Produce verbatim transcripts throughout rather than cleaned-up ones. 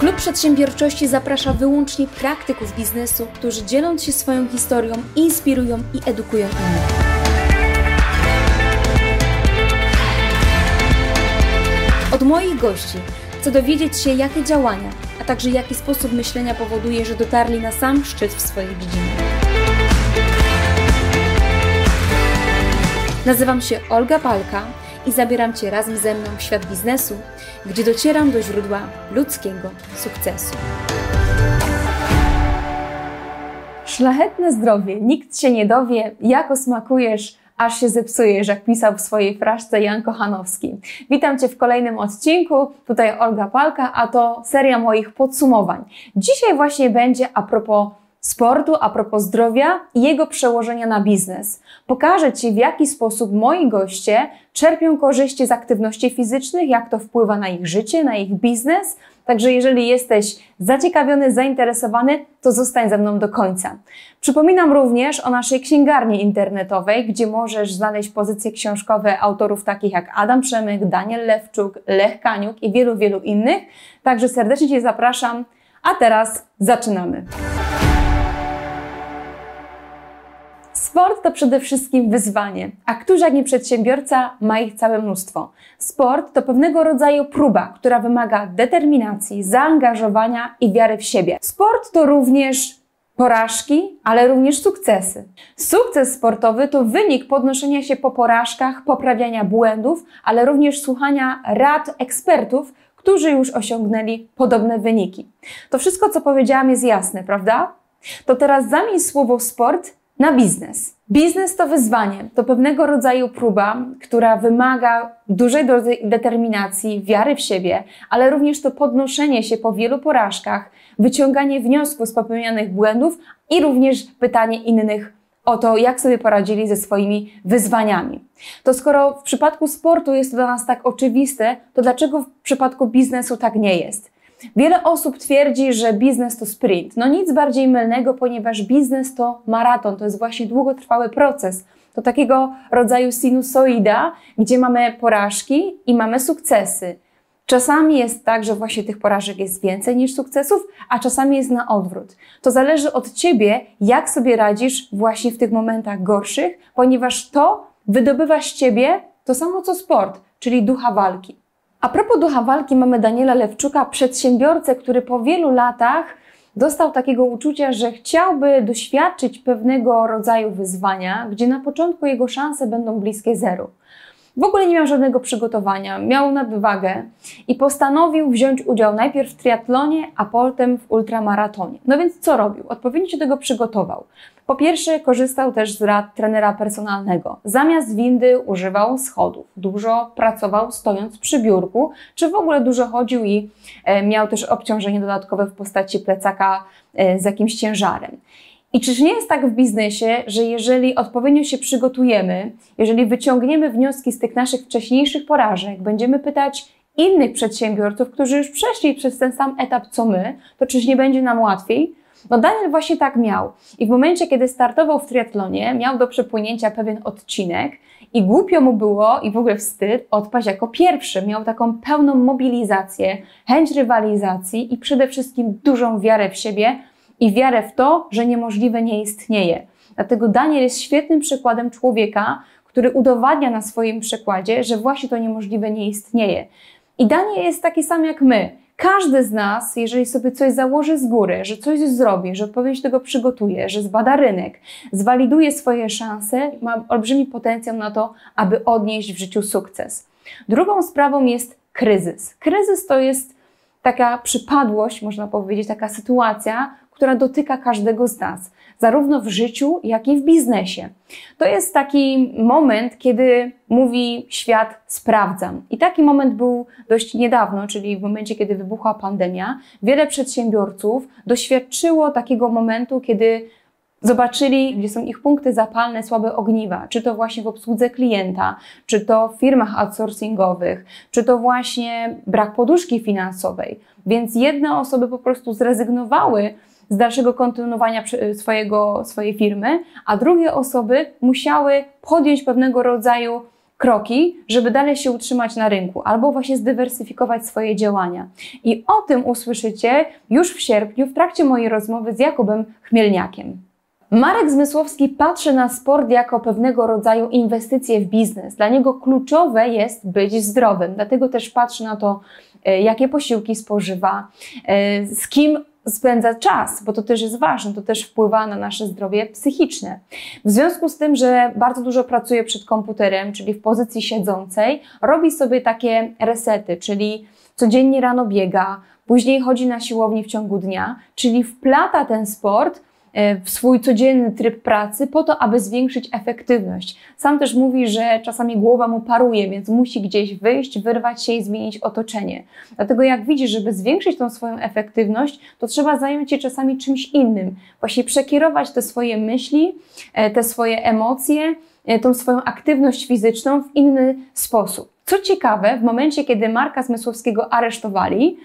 Klub Przedsiębiorczości zaprasza wyłącznie praktyków biznesu, którzy dzieląc się swoją historią, inspirują i edukują innych. Od moich gości chcę dowiedzieć się, jakie działania, a także jaki sposób myślenia powoduje, że dotarli na sam szczyt w swojej dziedzinie. Nazywam się Olga Palka i zabieram Cię razem ze mną w świat biznesu, gdzie docieram do źródła ludzkiego sukcesu. Szlachetne zdrowie, nikt się nie dowie, jak osmakujesz, aż się zepsujesz, jak pisał w swojej fraszce Jan Kochanowski. Witam Cię w kolejnym odcinku, tutaj Olga Palka, a to seria moich podsumowań. Dzisiaj właśnie będzie a propos sportu, a propos zdrowia i jego przełożenia na biznes. Pokażę Ci, w jaki sposób moi goście czerpią korzyści z aktywności fizycznych, jak to wpływa na ich życie, na ich biznes. Także jeżeli jesteś zaciekawiony, zainteresowany, to zostań ze mną do końca. Przypominam również o naszej księgarni internetowej, gdzie możesz znaleźć pozycje książkowe autorów takich jak Adam Przemek, Daniel Lewczuk, Lech Kaniuk i wielu, wielu innych. Także serdecznie Cię zapraszam, a teraz zaczynamy. Sport to przede wszystkim wyzwanie, a któż jak nie przedsiębiorca ma ich całe mnóstwo. Sport to pewnego rodzaju próba, która wymaga determinacji, zaangażowania i wiary w siebie. Sport to również porażki, ale również sukcesy. Sukces sportowy to wynik podnoszenia się po porażkach, poprawiania błędów, ale również słuchania rad ekspertów, którzy już osiągnęli podobne wyniki. To wszystko, co powiedziałam, jest jasne, prawda? To teraz zamień słowo sport na biznes. Biznes to wyzwanie, to pewnego rodzaju próba, która wymaga dużej determinacji, wiary w siebie, ale również to podnoszenie się po wielu porażkach, wyciąganie wniosków z popełnionych błędów i również pytanie innych o to, jak sobie poradzili ze swoimi wyzwaniami. To skoro w przypadku sportu jest to dla nas tak oczywiste, to dlaczego w przypadku biznesu tak nie jest? Wiele osób twierdzi, że biznes to sprint. No nic bardziej mylnego, ponieważ biznes to maraton, to jest właśnie długotrwały proces. To takiego rodzaju sinusoida, gdzie mamy porażki i mamy sukcesy. Czasami jest tak, że właśnie tych porażek jest więcej niż sukcesów, a czasami jest na odwrót. To zależy od Ciebie, jak sobie radzisz właśnie w tych momentach gorszych, ponieważ to wydobywa z Ciebie to samo co sport, czyli ducha walki. A propos ducha walki mamy Daniela Lewczuka, przedsiębiorcę, który po wielu latach dostał takiego uczucia, że chciałby doświadczyć pewnego rodzaju wyzwania, gdzie na początku jego szanse będą bliskie zeru. W ogóle nie miał żadnego przygotowania, miał nadwagę i postanowił wziąć udział najpierw w triatlonie, a potem w ultramaratonie. No więc co robił? Odpowiednio się do tego przygotował. Po pierwsze korzystał też z rad trenera personalnego. Zamiast windy używał schodów, dużo pracował stojąc przy biurku, czy w ogóle dużo chodził i miał też obciążenie dodatkowe w postaci plecaka z jakimś ciężarem. I czyż nie jest tak w biznesie, że jeżeli odpowiednio się przygotujemy, jeżeli wyciągniemy wnioski z tych naszych wcześniejszych porażek, będziemy pytać innych przedsiębiorców, którzy już przeszli przez ten sam etap co my, to czyż nie będzie nam łatwiej? No Daniel właśnie tak miał. I w momencie, kiedy startował w triatlonie, miał do przepłynięcia pewien odcinek i głupio mu było i w ogóle wstyd odpaść jako pierwszy. Miał taką pełną mobilizację, chęć rywalizacji i przede wszystkim dużą wiarę w siebie, i wiarę w to, że niemożliwe nie istnieje. Dlatego Daniel jest świetnym przykładem człowieka, który udowadnia na swoim przykładzie, że właśnie to niemożliwe nie istnieje. I Daniel jest taki sam jak my. Każdy z nas, jeżeli sobie coś założy z góry, że coś zrobi, że odpowiednio się do tego przygotuje, że zbada rynek, zwaliduje swoje szanse, ma olbrzymi potencjał na to, aby odnieść w życiu sukces. Drugą sprawą jest kryzys. Kryzys to jest taka przypadłość, można powiedzieć, taka sytuacja, która dotyka każdego z nas, zarówno w życiu, jak i w biznesie. To jest taki moment, kiedy mówi świat sprawdzam. I taki moment był dość niedawno, czyli w momencie, kiedy wybuchła pandemia. Wiele przedsiębiorców doświadczyło takiego momentu, kiedy zobaczyli, gdzie są ich punkty zapalne, słabe ogniwa, czy to właśnie w obsłudze klienta, czy to w firmach outsourcingowych, czy to właśnie brak poduszki finansowej. Więc jedne osoby po prostu zrezygnowały z dalszego kontynuowania swojego, swojej firmy, a drugie osoby musiały podjąć pewnego rodzaju kroki, żeby dalej się utrzymać na rynku albo właśnie zdywersyfikować swoje działania. I o tym usłyszycie już w sierpniu w trakcie mojej rozmowy z Jakubem Chmielniakiem. Marek Zmysłowski patrzy na sport jako pewnego rodzaju inwestycję w biznes. Dla niego kluczowe jest być zdrowym, dlatego też patrzy na to, jakie posiłki spożywa, z kim spędza czas, bo to też jest ważne, to też wpływa na nasze zdrowie psychiczne. W związku z tym, że bardzo dużo pracuje przed komputerem, czyli w pozycji siedzącej, robi sobie takie resety, czyli codziennie rano biega, później chodzi na siłownię w ciągu dnia, czyli wplata ten sport w swój codzienny tryb pracy po to, aby zwiększyć efektywność. Sam też mówi, że czasami głowa mu paruje, więc musi gdzieś wyjść, wyrwać się i zmienić otoczenie. Dlatego jak widzisz, żeby zwiększyć tą swoją efektywność, to trzeba zająć się czasami czymś innym. Właśnie przekierować te swoje myśli, te swoje emocje, tą swoją aktywność fizyczną w inny sposób. Co ciekawe, w momencie, kiedy Marka Zmysłowskiego aresztowali,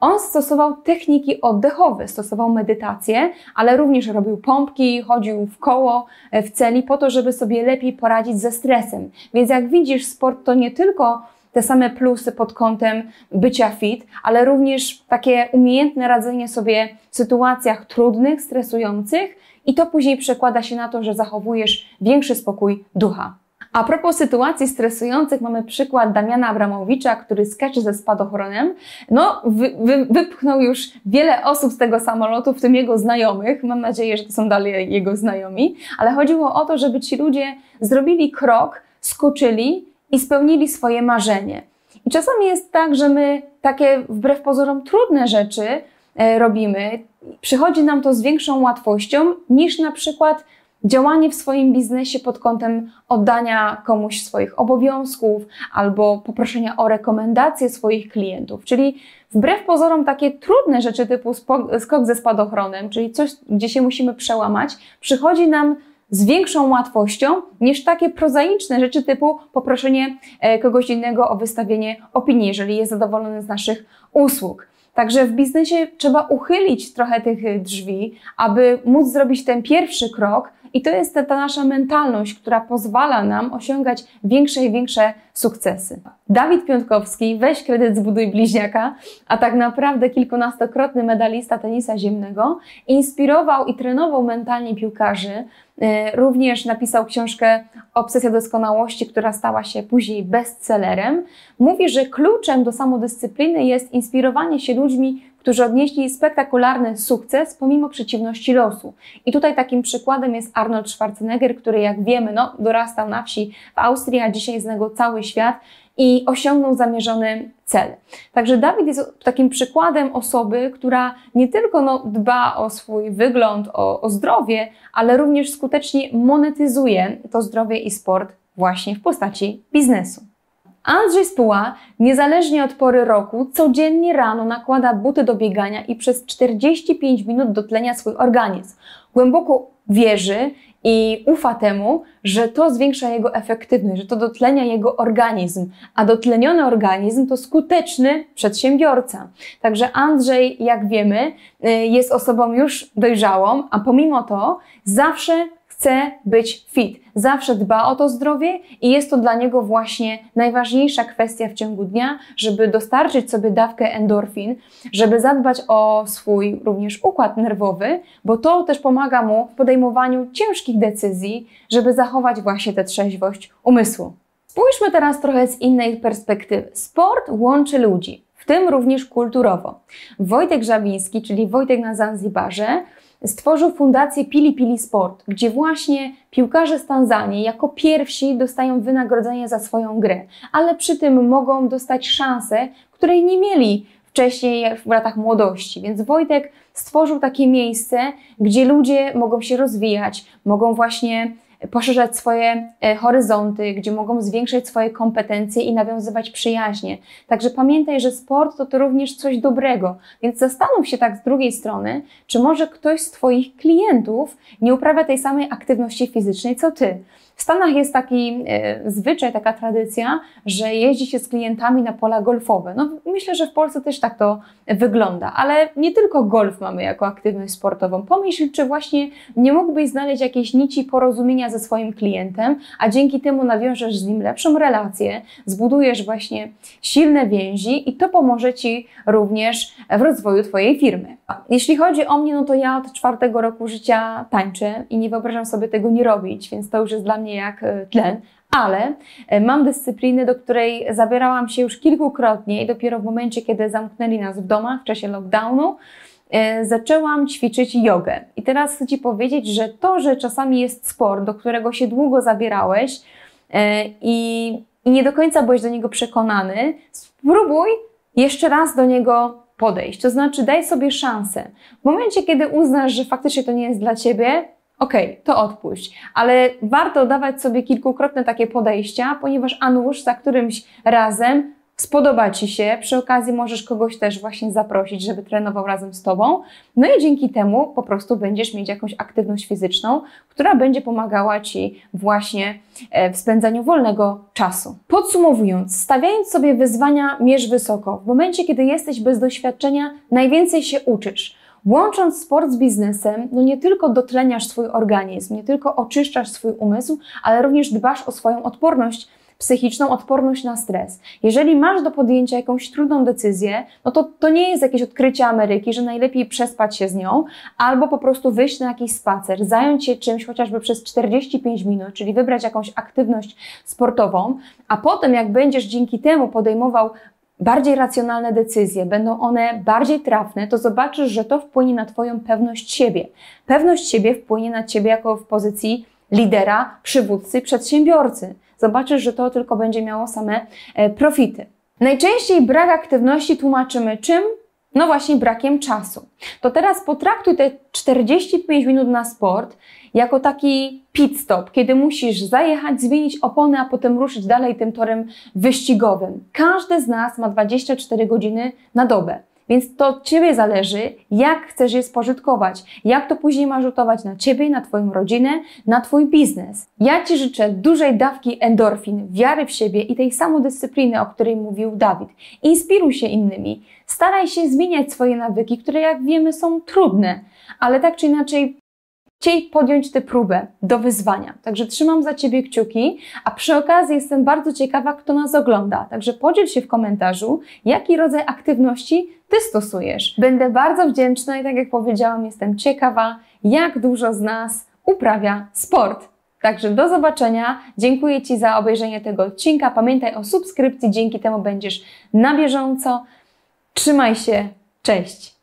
on stosował techniki oddechowe, stosował medytację, ale również robił pompki, chodził w koło, w celi po to, żeby sobie lepiej poradzić ze stresem. Więc jak widzisz, sport to nie tylko te same plusy pod kątem bycia fit, ale również takie umiejętne radzenie sobie w sytuacjach trudnych, stresujących i to później przekłada się na to, że zachowujesz większy spokój ducha. A propos sytuacji stresujących, mamy przykład Damiana Abramowicza, który skacze ze spadochronem. No, wy, wy, wypchnął już wiele osób z tego samolotu, w tym jego znajomych. Mam nadzieję, że to są dalej jego znajomi. Ale chodziło o to, żeby ci ludzie zrobili krok, skoczyli i spełnili swoje marzenie. I czasami jest tak, że my takie wbrew pozorom trudne rzeczy e, robimy. Przychodzi nam to z większą łatwością niż na przykład działanie w swoim biznesie pod kątem oddania komuś swoich obowiązków albo poproszenia o rekomendacje swoich klientów. Czyli wbrew pozorom takie trudne rzeczy typu skok ze spadochronem, czyli coś, gdzie się musimy przełamać, przychodzi nam z większą łatwością niż takie prozaiczne rzeczy typu poproszenie kogoś innego o wystawienie opinii, jeżeli jest zadowolony z naszych usług. Także w biznesie trzeba uchylić trochę tych drzwi, aby móc zrobić ten pierwszy krok i to jest ta, ta nasza mentalność, która pozwala nam osiągać większe i większe sukcesy. Dawid Piątkowski, weź kredyt, zbuduj bliźniaka, a tak naprawdę kilkunastokrotny medalista tenisa ziemnego, inspirował i trenował mentalnie piłkarzy. Również napisał książkę Obsesja doskonałości, która stała się później bestsellerem. Mówi, że kluczem do samodyscypliny jest inspirowanie się ludźmi, którzy odnieśli spektakularny sukces pomimo przeciwności losu. I tutaj takim przykładem jest Arnold Schwarzenegger, który jak wiemy, no, dorastał na wsi w Austrii, a dzisiaj zna go cały świat i osiągnął zamierzony cel. Także Dawid jest takim przykładem osoby, która nie tylko no, dba o swój wygląd, o, o zdrowie, ale również skutecznie monetyzuje to zdrowie i sport właśnie w postaci biznesu. Andrzej Stuła, niezależnie od pory roku, codziennie rano nakłada buty do biegania i przez czterdzieści pięć minut dotlenia swój organizm. Głęboko wierzy i ufa temu, że to zwiększa jego efektywność, że to dotlenia jego organizm, a dotleniony organizm to skuteczny przedsiębiorca. Także Andrzej, jak wiemy, jest osobą już dojrzałą, a pomimo to zawsze chce być fit, zawsze dba o to zdrowie i jest to dla niego właśnie najważniejsza kwestia w ciągu dnia, żeby dostarczyć sobie dawkę endorfin, żeby zadbać o swój również układ nerwowy, bo to też pomaga mu w podejmowaniu ciężkich decyzji, żeby zachować właśnie tę trzeźwość umysłu. Spójrzmy teraz trochę z innej perspektywy. Sport łączy ludzi, w tym również kulturowo. Wojtek Żabiński, czyli Wojtek na Zanzibarze, stworzył fundację Pili Pili Sport, gdzie właśnie piłkarze z Tanzanii jako pierwsi dostają wynagrodzenie za swoją grę, ale przy tym mogą dostać szansę, której nie mieli wcześniej w latach młodości. Więc Wojtek stworzył takie miejsce, gdzie ludzie mogą się rozwijać, mogą właśnie poszerzać swoje horyzonty, gdzie mogą zwiększać swoje kompetencje i nawiązywać przyjaźnie. Także pamiętaj, że sport to, to również coś dobrego, więc zastanów się tak z drugiej strony, czy może ktoś z Twoich klientów nie uprawia tej samej aktywności fizycznej co Ty. W Stanach jest taki e, zwyczaj, taka tradycja, że jeździ się z klientami na pola golfowe. No, myślę, że w Polsce też tak to wygląda, ale nie tylko golf mamy jako aktywność sportową. Pomyśl, czy właśnie nie mógłbyś znaleźć jakiejś nici porozumienia ze swoim klientem, a dzięki temu nawiążesz z nim lepszą relację, zbudujesz właśnie silne więzi i to pomoże Ci również w rozwoju Twojej firmy. Jeśli chodzi o mnie, no to ja od czwartego roku życia tańczę i nie wyobrażam sobie tego nie robić, więc to już jest dla mnie jak tlen. Ale mam dyscyplinę, do której zabierałam się już kilkukrotnie i dopiero w momencie, kiedy zamknęli nas w domach w czasie lockdownu, zaczęłam ćwiczyć jogę. I teraz chcę Ci powiedzieć, że to, że czasami jest sport, do którego się długo zabierałeś i nie do końca byłeś do niego przekonany, spróbuj jeszcze raz do niego podejść. To znaczy daj sobie szansę. W momencie, kiedy uznasz, że faktycznie to nie jest dla Ciebie, okej, okay, to odpuść, ale warto dawać sobie kilkukrotne takie podejścia, ponieważ a nuż za którymś razem spodoba Ci się, przy okazji możesz kogoś też właśnie zaprosić, żeby trenował razem z Tobą, no i dzięki temu po prostu będziesz mieć jakąś aktywność fizyczną, która będzie pomagała Ci właśnie w spędzaniu wolnego czasu. Podsumowując, stawiając sobie wyzwania, mierz wysoko. W momencie, kiedy jesteś bez doświadczenia, najwięcej się uczysz. Łącząc sport z biznesem, no nie tylko dotleniasz swój organizm, nie tylko oczyszczasz swój umysł, ale również dbasz o swoją odporność psychiczną, odporność na stres. Jeżeli masz do podjęcia jakąś trudną decyzję, no to to nie jest jakieś odkrycie Ameryki, że najlepiej przespać się z nią, albo po prostu wyjść na jakiś spacer, zająć się czymś chociażby przez czterdzieści pięć minut, czyli wybrać jakąś aktywność sportową, a potem jak będziesz dzięki temu podejmował bardziej racjonalne decyzje, będą one bardziej trafne, to zobaczysz, że to wpłynie na Twoją pewność siebie. Pewność siebie wpłynie na Ciebie jako w pozycji lidera, przywódcy, przedsiębiorcy. Zobaczysz, że to tylko będzie miało same profity. Najczęściej brak aktywności tłumaczymy czym? No właśnie brakiem czasu. To teraz potraktuj te czterdzieści pięć minut na sport jako taki pit stop, kiedy musisz zajechać, zmienić opony, a potem ruszyć dalej tym torem wyścigowym. Każdy z nas ma dwadzieścia cztery godziny na dobę, więc to od Ciebie zależy, jak chcesz je spożytkować, jak to później ma rzutować na Ciebie, na Twoją rodzinę, na Twój biznes. Ja Ci życzę dużej dawki endorfin, wiary w siebie i tej samodyscypliny, o której mówił Dawid. Inspiruj się innymi, staraj się zmieniać swoje nawyki, które jak wiemy są trudne, ale tak czy inaczej chciej podjąć tę próbę do wyzwania. Także trzymam za Ciebie kciuki, a przy okazji jestem bardzo ciekawa, kto nas ogląda. Także podziel się w komentarzu, jaki rodzaj aktywności Ty stosujesz. Będę bardzo wdzięczna i tak jak powiedziałam, jestem ciekawa, jak dużo z nas uprawia sport. Także do zobaczenia. Dziękuję Ci za obejrzenie tego odcinka. Pamiętaj o subskrypcji, dzięki temu będziesz na bieżąco. Trzymaj się. Cześć!